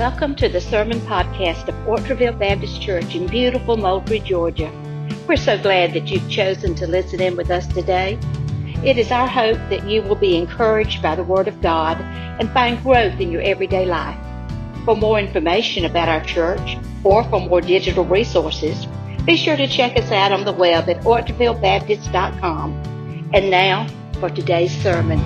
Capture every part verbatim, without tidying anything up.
Welcome to the Sermon Podcast of Ortraville Baptist Church in beautiful Moultrie, Georgia. We're so glad that you've chosen to listen in with us today. It is our hope that you will be encouraged by the Word of God and find growth in your everyday life. For more information about our church or for more digital resources, be sure to check us out on the web at Ortraville Baptist dot com. And now for today's sermon.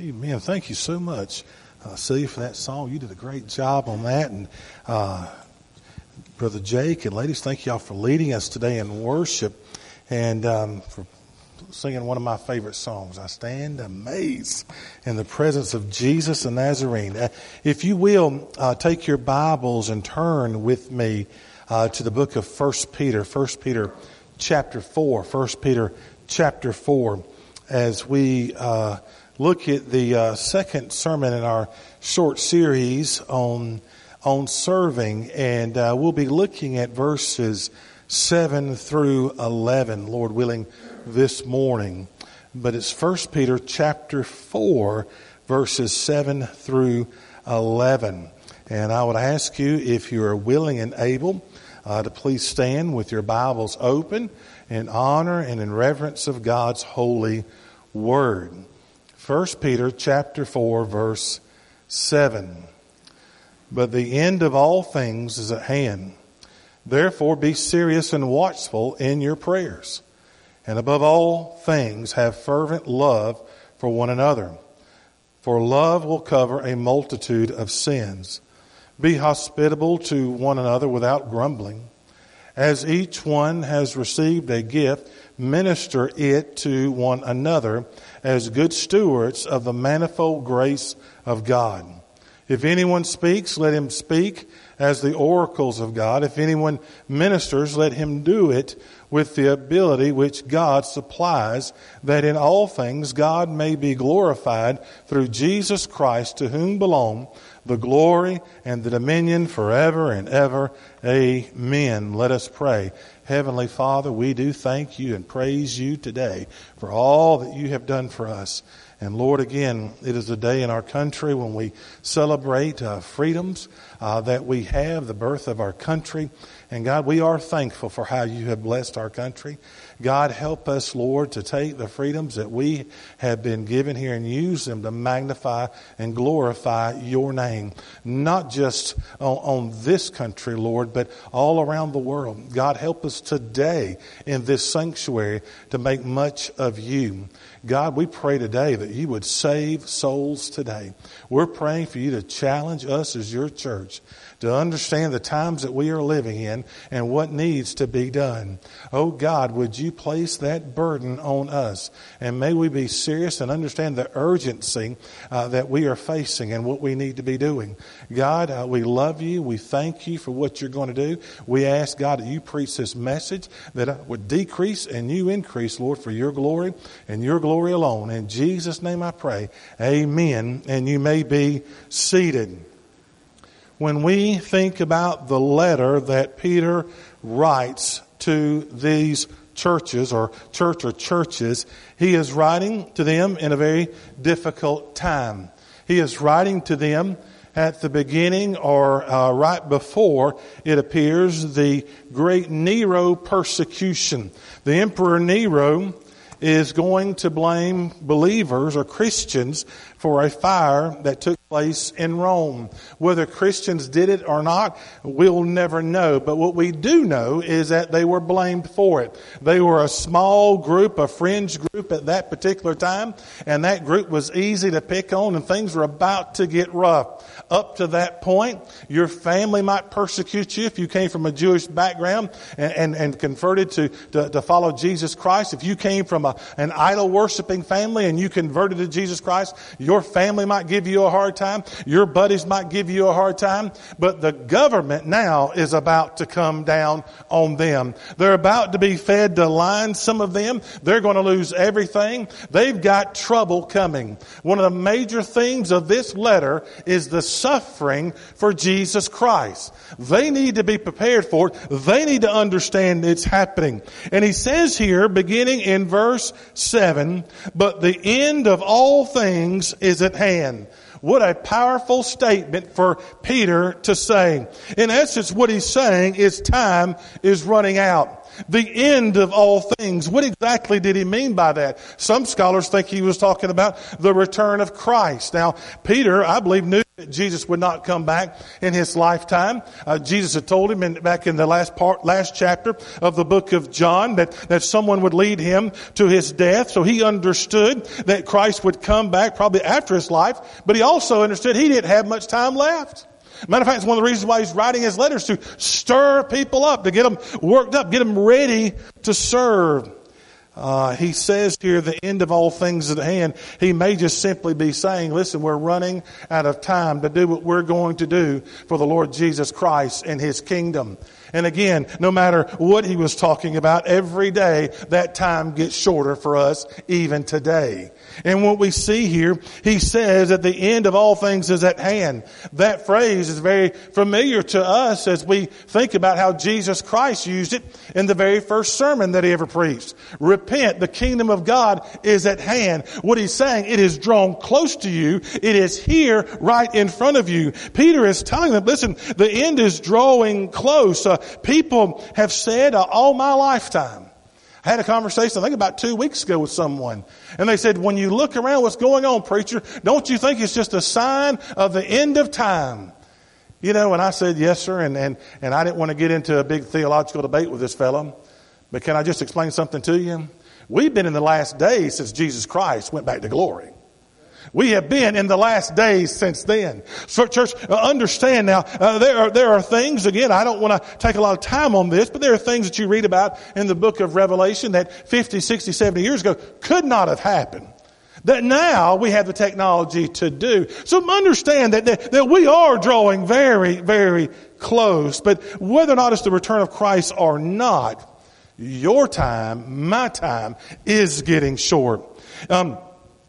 Amen. Thank you so much, uh, Celia, for that song. You did a great job on that. And uh, Brother Jake and ladies, thank y'all for leading us today in worship and um, for singing one of my favorite songs, I Stand Amazed in the Presence of Jesus the Nazarene. Uh, if you will, uh, take your Bibles and turn with me uh, to the book of First Peter, First Peter chapter four, First Peter chapter four, as we uh, look at the uh, second sermon in our short series on on serving, and uh, we'll be looking at verses seven through eleven, Lord willing, this morning. But it's First Peter chapter four, verses seven through eleven. And I would ask you, if you are willing and able, uh, to please stand with your Bibles open in honor and in reverence of God's holy word. First Peter chapter four, verse seven. But the end of all things is at hand. Therefore, be serious and watchful in your prayers. And above all things, have fervent love for one another. For love will cover a multitude of sins. Be hospitable to one another without grumbling. As each one has received a gift, minister it to one another as good stewards of the manifold grace of God. If anyone speaks, let him speak as the oracles of God. If anyone ministers, let him do it with the ability which God supplies, that in all things God may be glorified through Jesus Christ, to whom belong the glory and the dominion forever and ever. Amen. Let us pray. Heavenly Father, we do thank you and praise you today for all that you have done for us. And Lord, again, it is a day in our country when we celebrate uh, freedoms uh, that we have, the birth of our country. And God, we are thankful for how you have blessed our country. God, help us, Lord, to take the freedoms that we have been given here and use them to magnify and glorify your name, not just on, on this country, Lord, but all around the world. God, help us today in this sanctuary to make much of you. God, we pray today that you would save souls today. We're praying for you to challenge us as your church to understand the times that we are living in and what needs to be done. Oh God, would you place that burden on us? And may we be serious and understand the urgency uh, that we are facing and what we need to be doing. God, uh, we love you. We thank you for what you're going to do. We ask, God, that you preach this message, that it would decrease and you increase, Lord, for your glory and your glory alone. In Jesus' name I pray, amen. And you may be seated. When we think about the letter that Peter writes to these churches or church or churches, he is writing to them in a very difficult time. He is writing to them at the beginning or uh, right before, it appears, the great Nero persecution. The Emperor Nero is going to blame believers or Christians for a fire that took place in Rome. Whether Christians did it or not, we'll never know. But what we do know is that they were blamed for it. They were a small group, a fringe group at that particular time, and that group was easy to pick on, and things were about to get rough. Up to that point, your family might persecute you if you came from a Jewish background and, and, and converted to, to, to follow Jesus Christ. If you came from a, an idol-worshiping family and you converted to Jesus Christ, you Your family might give you a hard time. Your buddies might give you a hard time. But the government now is about to come down on them. They're about to be fed to lions, some of them. They're going to lose everything. They've got trouble coming. One of the major themes of this letter is the suffering for Jesus Christ. They need to be prepared for it. They need to understand it's happening. And he says here, beginning in verse seven, but the end of all things is at hand. What a powerful statement for Peter to say. In essence, what he's saying is time is running out. The end of all things. What exactly did he mean by that? Some scholars think he was talking about the return of Christ. Now, Peter, I believe, knew that Jesus would not come back in his lifetime. Uh, Jesus had told him in, back in the last part, last chapter of the book of John that, that someone would lead him to his death. So he understood that Christ would come back probably after his life, but he also understood he didn't have much time left. Matter of fact, it's one of the reasons why he's writing his letters, to stir people up, to get them worked up, get them ready to serve. Uh, he says here, the end of all things is at hand. He may just simply be saying, listen, we're running out of time to do what we're going to do for the Lord Jesus Christ and his kingdom. And again, no matter what he was talking about, every day that time gets shorter for us, even today. And what we see here, he says that the end of all things is at hand. That phrase is very familiar to us as we think about how Jesus Christ used it in the very first sermon that he ever preached. Repent, the kingdom of God is at hand. What he's saying, it is drawn close to you. It is here right in front of you. Peter is telling them, listen, the end is drawing close. Uh, people have said uh, all my lifetime. I had a conversation, I think about two weeks ago with someone. And they said, when you look around, what's going on, preacher? Don't you think it's just a sign of the end of time? You know, and I said, yes, sir. And, and, and I didn't want to get into a big theological debate with this fellow. But can I just explain something to you? We've been in the last days since Jesus Christ went back to glory. We have been in the last days since then. So church, uh, understand now, uh, there are, there are things, again, I don't want to take a lot of time on this, but there are things that you read about in the book of Revelation that fifty, sixty, seventy years ago could not have happened. That now we have the technology to do. So understand that, that, that we are drawing very, very close. But whether or not it's the return of Christ or not, your time, my time, is getting short. Um,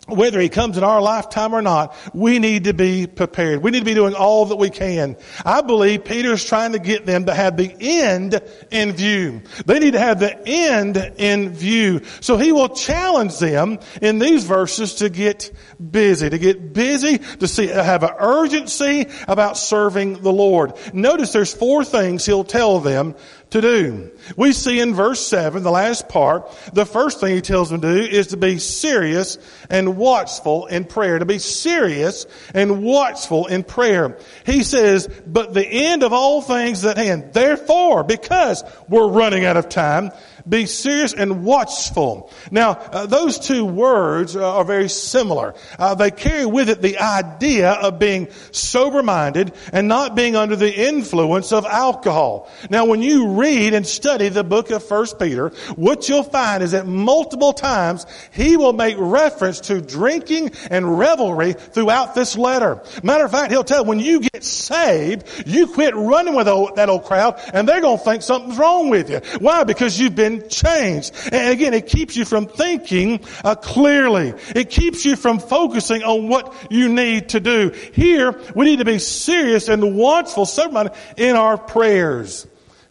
Whether he comes in our lifetime or not, we need to be prepared. We need to be doing all that we can. I believe Peter's trying to get them to have the end in view. They need to have the end in view. So he will challenge them in these verses to get busy, to get busy, to see, have an urgency about serving the Lord. Notice there's four things he'll tell them to do. We see in verse seven, the last part, the first thing he tells them to do is to be serious and watchful in prayer. To be serious and watchful in prayer. He says, but the end of all things is at hand. Therefore, because we're running out of time, be serious and watchful. Now, uh, those two words uh, are very similar. Uh, they carry with it the idea of being sober-minded and not being under the influence of alcohol. Now, when you read and study the book of First Peter, what you'll find is that multiple times he will make reference to drinking and revelry throughout this letter. Matter of fact, he'll tell you, when you get saved, you quit running with old, that old crowd, and they're going to think something's wrong with you. Why? Because you've been changed. And again, it keeps you from thinking uh, clearly. It keeps you from focusing on what you need to do. Here, we need to be serious and watchful, sober-minded in our prayers.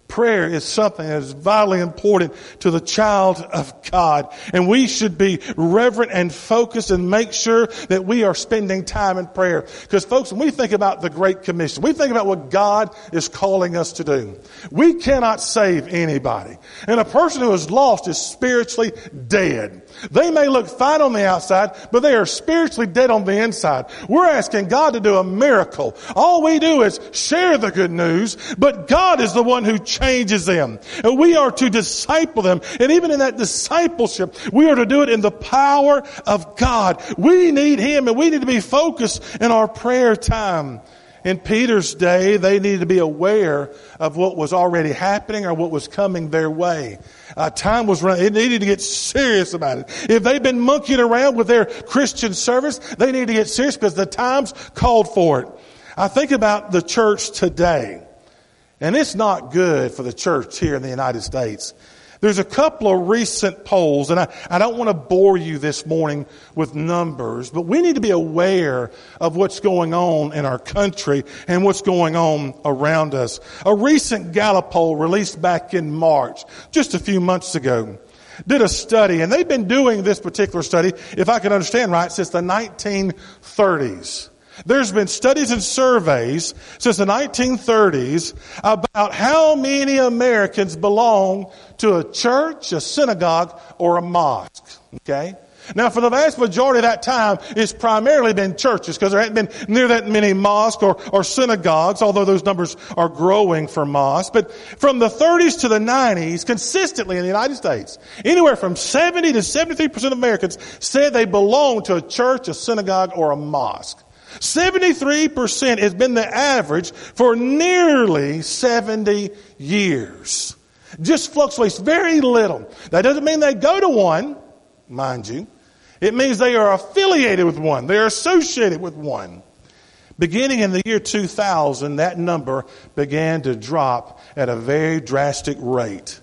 Prayer is something that is vitally important to the child of God. And we should be reverent and focused and make sure that we are spending time in prayer. Because folks, when we think about the Great Commission, we think about what God is calling us to do. We cannot save anybody. And a person who is lost is spiritually dead. They may look fine on the outside, but they are spiritually dead on the inside. We're asking God to do a miracle. All we do is share the good news, but God is the one who changes them. And we are to disciple them. And even in that discipleship, we are to do it in the power of God. We need Him, and we need to be focused in our prayer time. In Peter's day, they needed to be aware of what was already happening or what was coming their way. Uh, time was running. It needed to get serious about it. If they'd been monkeying around with their Christian service, they needed to get serious because the times called for it. I think about the church today, and it's not good for the church here in the United States. There's a couple of recent polls, and I, I don't want to bore you this morning with numbers, but we need to be aware of what's going on in our country and what's going on around us. A recent Gallup poll released back in March, just a few months ago, did a study, and they've been doing this particular study, if I can understand right, since the nineteen thirties. There's been studies and surveys since the nineteen thirties about how many Americans belong to a church, a synagogue, or a mosque. Okay? Now, for the vast majority of that time, it's primarily been churches because there hadn't been near that many mosques or, or synagogues, although those numbers are growing for mosques. But from the thirties to the nineties, consistently in the United States, anywhere from seventy to seventy-three percent of Americans said they belong to a church, a synagogue, or a mosque. seventy-three percent has been the average for nearly seventy years. Just fluctuates very little. That doesn't mean they go to one, mind you. It means they are affiliated with one. They are associated with one. Beginning in the year two thousand, that number began to drop at a very drastic rate.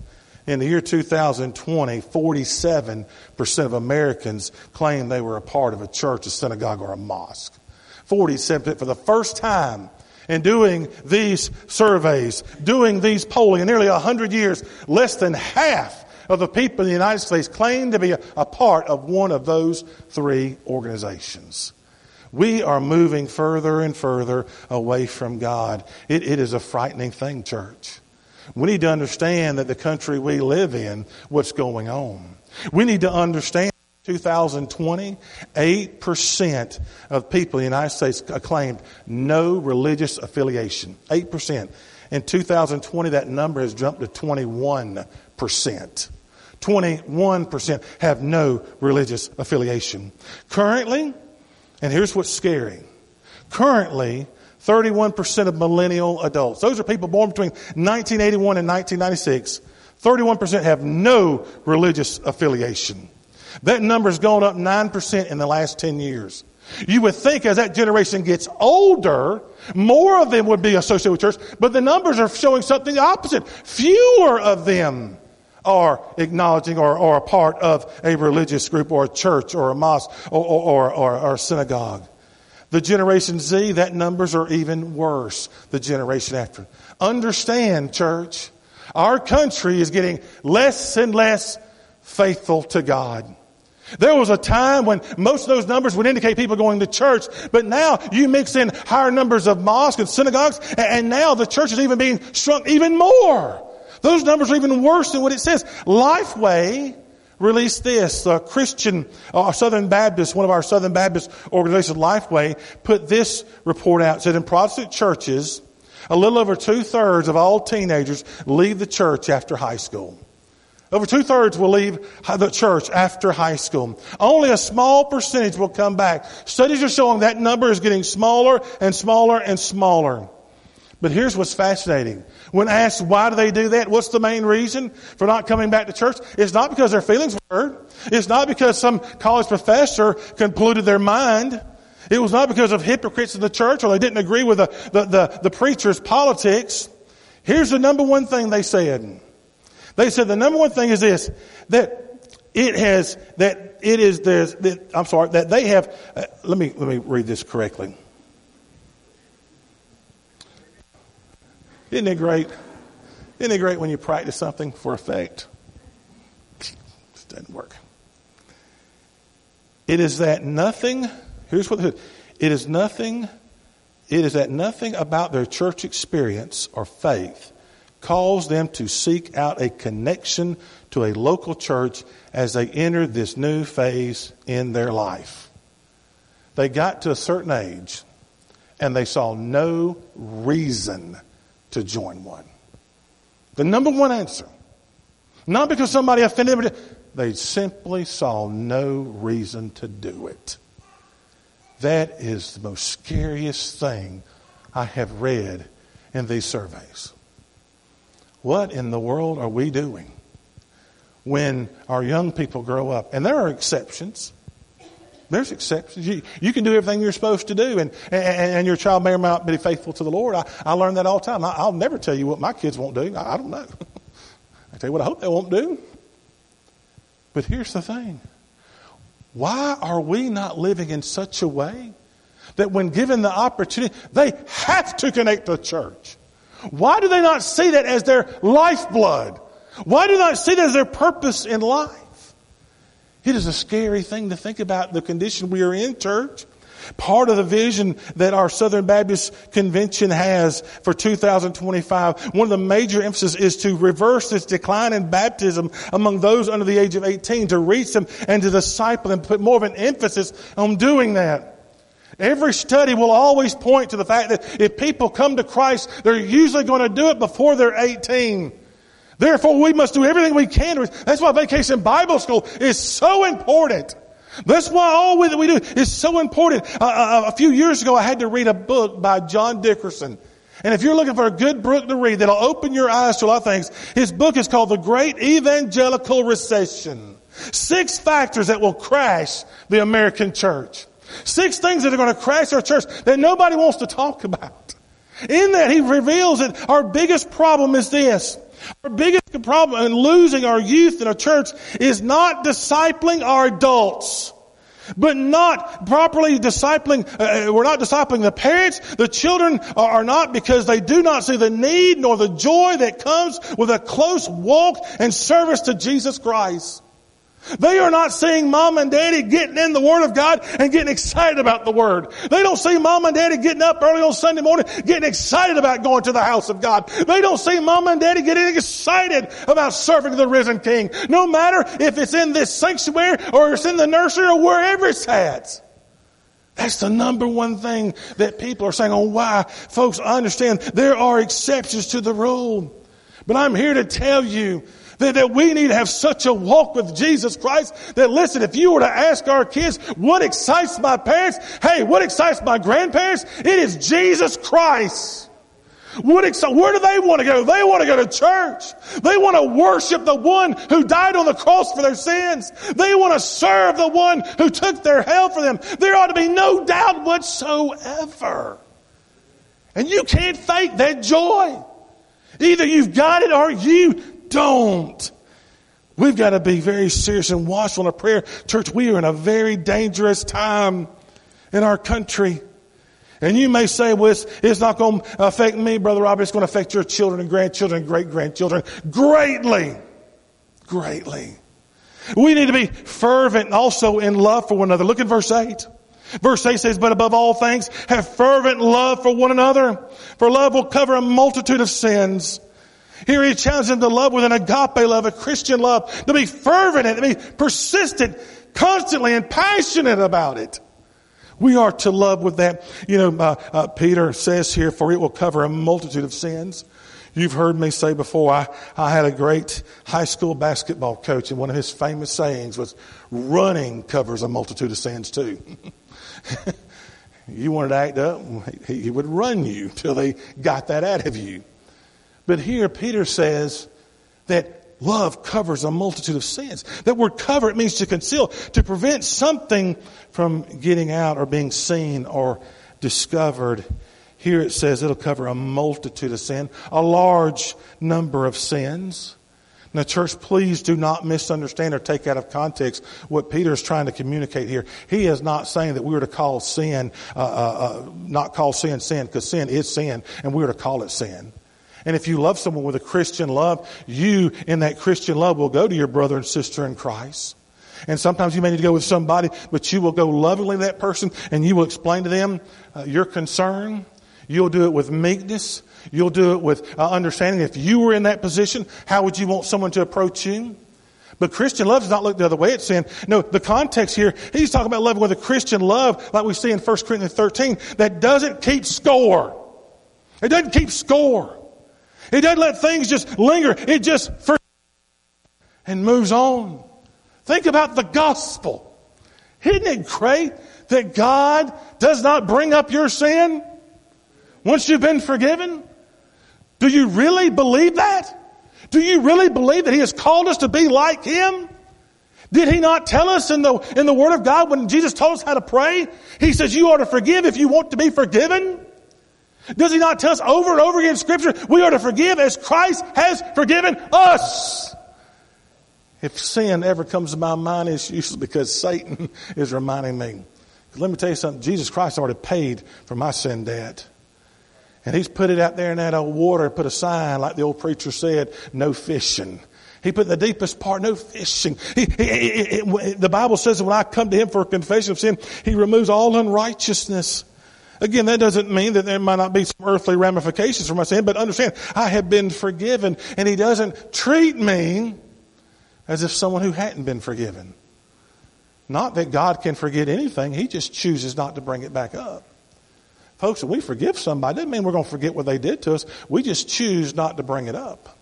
In the year two thousand twenty, forty-seven percent of Americans claimed they were a part of a church, a synagogue, or a mosque. forty-seven percent for the first time in doing these surveys, doing these polling in nearly one hundred years, less than half of the people in the United States claim to be a, a part of one of those three organizations. We are moving further and further away from God. It, it is a frightening thing, church. We need to understand that the country we live in, what's going on. We need to understand two thousand twenty, eight percent of people in the United States claimed no religious affiliation. eight percent. In two thousand twenty, that number has jumped to twenty-one percent. twenty-one percent have no religious affiliation. Currently, and here's what's scary, currently thirty-one percent of millennial adults, those are people born between nineteen eighty-one and nineteen ninety-six, thirty-one percent have no religious affiliation. That number's gone up nine percent in the last ten years. You would think as that generation gets older, more of them would be associated with church, but the numbers are showing something opposite. Fewer of them are acknowledging or, or a part of a religious group or a church or a mosque or, or, or, or a synagogue. The Generation Z, that numbers are even worse, the generation after. Understand, church, our country is getting less and less faithful to God. There was a time when most of those numbers would indicate people going to church, but now you mix in higher numbers of mosques and synagogues, and now the church is even being shrunk even more. Those numbers are even worse than what it says. Lifeway released this. A Christian, uh, Southern Baptist, one of our Southern Baptist organizations, Lifeway, put this report out. It said in Protestant churches, a little over two-thirds of all teenagers leave the church after high school. Over two-thirds will leave the church after high school. Only a small percentage will come back. Studies are showing that number is getting smaller and smaller and smaller. But here's what's fascinating. When asked why do they do that, what's the main reason for not coming back to church? It's not because their feelings were hurt. It's not because some college professor concluded their mind. It was not because of hypocrites in the church or they didn't agree with the, the, the, the preacher's politics. Here's the number one thing they said. They said the number one thing is this, that it has, that it is, there's, that, I'm sorry, that they have, uh, let me, let me read this correctly. Isn't it great? Isn't it great when you practice something for effect? It doesn't work. It is that nothing, here's what it is. It is nothing, it is that nothing about their church experience or faith calls them to seek out a connection to a local church as they enter this new phase in their life. They got to a certain age and they saw no reason to join one. The number one answer, not because somebody offended them, they simply saw no reason to do it. That is the most scariest thing I have read in these surveys. What in the world are we doing when our young people grow up? And there are exceptions. There's exceptions. You, you can do everything you're supposed to do, and, and, and your child may or may not be faithful to the Lord. I, I learn that all the time. I, I'll never tell you what my kids won't do. I, I don't know. I tell you what I hope they won't do. But here's the thing. Why are we not living in such a way that when given the opportunity, they have to connect to the church? Why do they not see that as their lifeblood? Why do they not see that as their purpose in life? It is a scary thing to think about the condition we are in, church. Part of the vision that our Southern Baptist Convention has for two thousand twenty-five, one of the major emphases is to reverse this decline in baptism among those under the age of eighteen, to reach them and to disciple them, put more of an emphasis on doing that. Every study will always point to the fact that if people come to Christ, they're usually going to do it before they're eighteen. Therefore, we must do everything we can. That's why Vacation Bible School is so important. That's why all that we do is so important. Uh, uh, a few years ago, I had to read a book by John Dickerson. And if you're looking for a good book to read that'll open your eyes to a lot of things, his book is called The Great Evangelical Recession. Six factors that will crash the American church. Six things that are going to crash our church that nobody wants to talk about. In that, he reveals that our biggest problem is this. Our biggest problem in losing our youth in a church is not discipling our adults, but not properly discipling. Uh, we're not discipling the parents. The children are not, because they do not see the need nor the joy that comes with a close walk and service to Jesus Christ. They are not seeing mom and daddy getting in the Word of God and getting excited about the Word. They don't see mom and daddy getting up early on Sunday morning, getting excited about going to the house of God. They don't see mom and daddy getting excited about serving the risen King. No matter if it's in this sanctuary or it's in the nursery or wherever it's at. That's the number one thing that people are saying. Oh, why? Folks, I understand there are exceptions to the rule. But I'm here to tell you That, that we need to have such a walk with Jesus Christ that, listen, if you were to ask our kids, what excites my parents? Hey, what excites my grandparents? It is Jesus Christ. What exci- where do they want to go? They want to go to church. They want to worship the one who died on the cross for their sins. They want to serve the one who took their hell for them. There ought to be no doubt whatsoever. And you can't fake that joy. Either you've got it or you don't. We've got to be very serious and watchful in our prayer. Church, we are in a very dangerous time in our country. And you may say, well, it's, it's not going to affect me, Brother Robert. It's going to affect your children and grandchildren and great-grandchildren greatly. Greatly. We need to be fervent also in love for one another. Look at verse eight. Verse eight says, but above all things, have fervent love for one another, for love will cover a multitude of sins. Here he challenges them to love with an agape love, a Christian love, to be fervent and to be persistent, constantly and passionate about it. We are to love with that. You know, uh, uh, Peter says here, for it will cover a multitude of sins. You've heard me say before, I, I had a great high school basketball coach, and one of his famous sayings was, running covers a multitude of sins too. You wanted to act up, he, he would run you till they got that out of you. But here Peter says that love covers a multitude of sins. That word cover, it means to conceal, to prevent something from getting out or being seen or discovered. Here it says it'll cover a multitude of sin, a large number of sins. Now, church, please do not misunderstand or take out of context what Peter is trying to communicate here. He is not saying that we were to call sin, uh, uh, uh, not call sin sin, because sin is sin, and we were to call it sin. And if you love someone with a Christian love, you in that Christian love will go to your brother and sister in Christ. And sometimes you may need to go with somebody, but you will go lovingly to that person and you will explain to them uh, your concern. You'll do it with meekness. You'll do it with uh, understanding. If you were in that position, how would you want someone to approach you? But Christian love does not look the other way at sin. No, the context here, he's talking about love with a Christian love, like we see in First Corinthians thirteen, that doesn't keep score. It doesn't keep score. It doesn't let things just linger. It just forgives and moves on. Think about the gospel. Isn't it great that God does not bring up your sin? once you've been forgiven? Do you really believe that? Do you really believe that He has called us to be like Him? Did He not tell us in the, in the Word of God when Jesus told us how to pray? He says you are to forgive if you want to be forgiven. Does He not tell us over and over again in Scripture we are to forgive as Christ has forgiven us? If sin ever comes to my mind, it's usually because Satan is reminding me. Let me tell you something. Jesus Christ already paid for my sin debt. And He's put it out there in that old water, put a sign like the old preacher said, no fishing. He put in the deepest part, no fishing. He, he, it, it, the Bible says that when I come to Him for a confession of sin, He removes all unrighteousness. Again, that doesn't mean that there might not be some earthly ramifications for my sin, but understand, I have been forgiven, and He doesn't treat me as if someone who hadn't been forgiven. Not that God can forget anything. He just chooses not to bring it back up. Folks, when we forgive somebody, doesn't mean we're going to forget what they did to us. We just choose not to bring it up.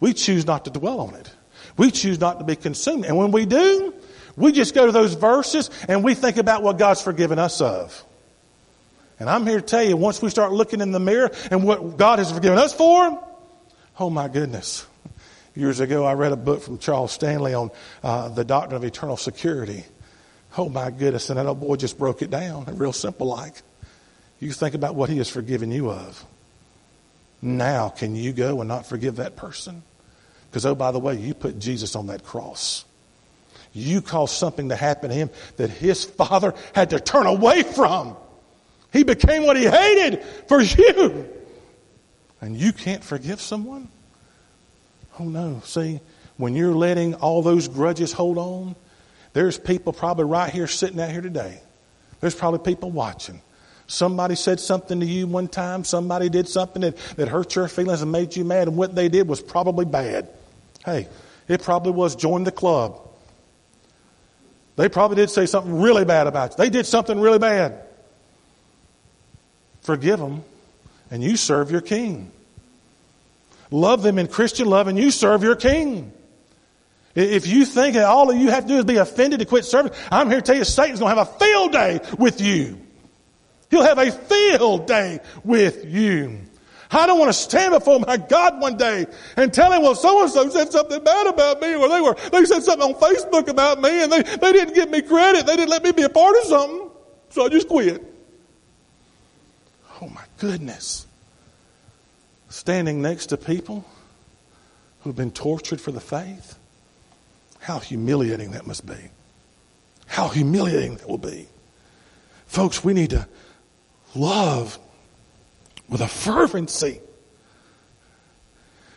We choose not to dwell on it. We choose not to be consumed. And when we do, we just go to those verses and we think about what God's forgiven us of. And I'm here to tell you, once we start looking in the mirror and what God has forgiven us for, oh my goodness. Years ago, I read a book from Charles Stanley on uh, the doctrine of eternal security. Oh, my goodness. And that old boy just broke it down, real simple like. You think about what He has forgiven you of. Now, can you go and not forgive that person? Because, oh, by the way, you put Jesus on that cross. You caused something to happen to Him that His Father had to turn away from. He became what He hated for you. And you can't forgive someone? Oh, no. See, when you're letting all those grudges hold on, there's people probably right here sitting out here today. There's probably people watching. Somebody said something to you one time. Somebody did something that, that hurt your feelings and made you mad. And what they did was probably bad. Hey, it probably was join the club. They probably did say something really bad about you. They did something really bad. Forgive them, and you serve your King. Love them in Christian love, and you serve your King. If you think that all you have to do is be offended to quit serving, I'm here to tell you Satan's going to have a field day with you. He'll have a field day with you. I don't want to stand before my God one day and tell Him, well, so-and-so said something bad about me, or they were they said something on Facebook about me, and they, they didn't give me credit. They didn't let me be a part of something, so I just quit. Oh, my goodness. Standing next to people who've been tortured for the faith, how humiliating that must be. How humiliating that will be. Folks, we need to love with a fervency.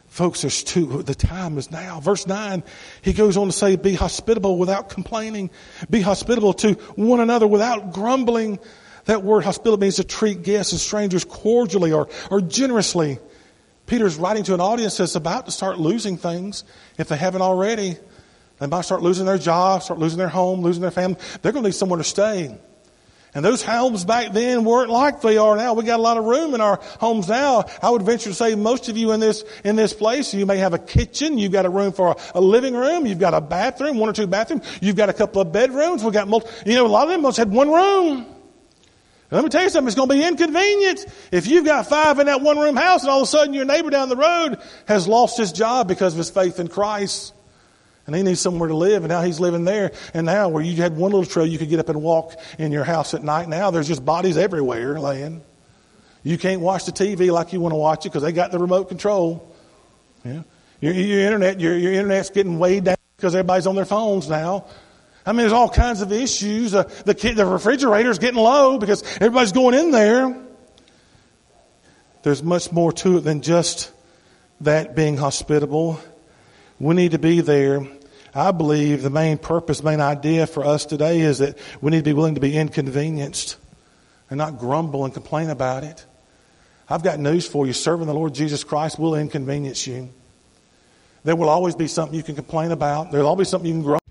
Folks, there's two. The time is now. Verse nine, he goes on to say, be hospitable without complaining. Be hospitable to one another without grumbling. That word hospitable means to treat guests and strangers cordially or, or generously. Peter's writing to an audience that's about to start losing things. If they haven't already, they might start losing their job, start losing their home, losing their family. They're going to need somewhere to stay. And those homes back then weren't like they are now. We got a lot of room in our homes now. I would venture to say most of you in this in this place, you may have a kitchen. You've got a room for a, a living room. You've got a bathroom, one or two bathrooms. You've got a couple of bedrooms. We've got multi, you know, a lot of them most had one room. Let me tell you something, it's going to be inconvenient if you've got five in that one-room house and all of a sudden your neighbor down the road has lost his job because of his faith in Christ. And he needs somewhere to live, and now he's living there. And now where you had one little trail you could get up and walk in your house at night, now there's just bodies everywhere laying. You can't watch the T V like you want to watch it because they got the remote control. Yeah. Your, your, internet, your, your internet's getting way down because everybody's on their phones now. I mean, there's all kinds of issues. Uh, the kid, the refrigerator's getting low because everybody's going in there. There's much more to it than just that being hospitable. We need to be there. I believe the main purpose, main idea for us today is that we need to be willing to be inconvenienced and not grumble and complain about it. I've got news for you. Serving the Lord Jesus Christ will inconvenience you. There will always be something you can complain about. There will always be something you can grumble.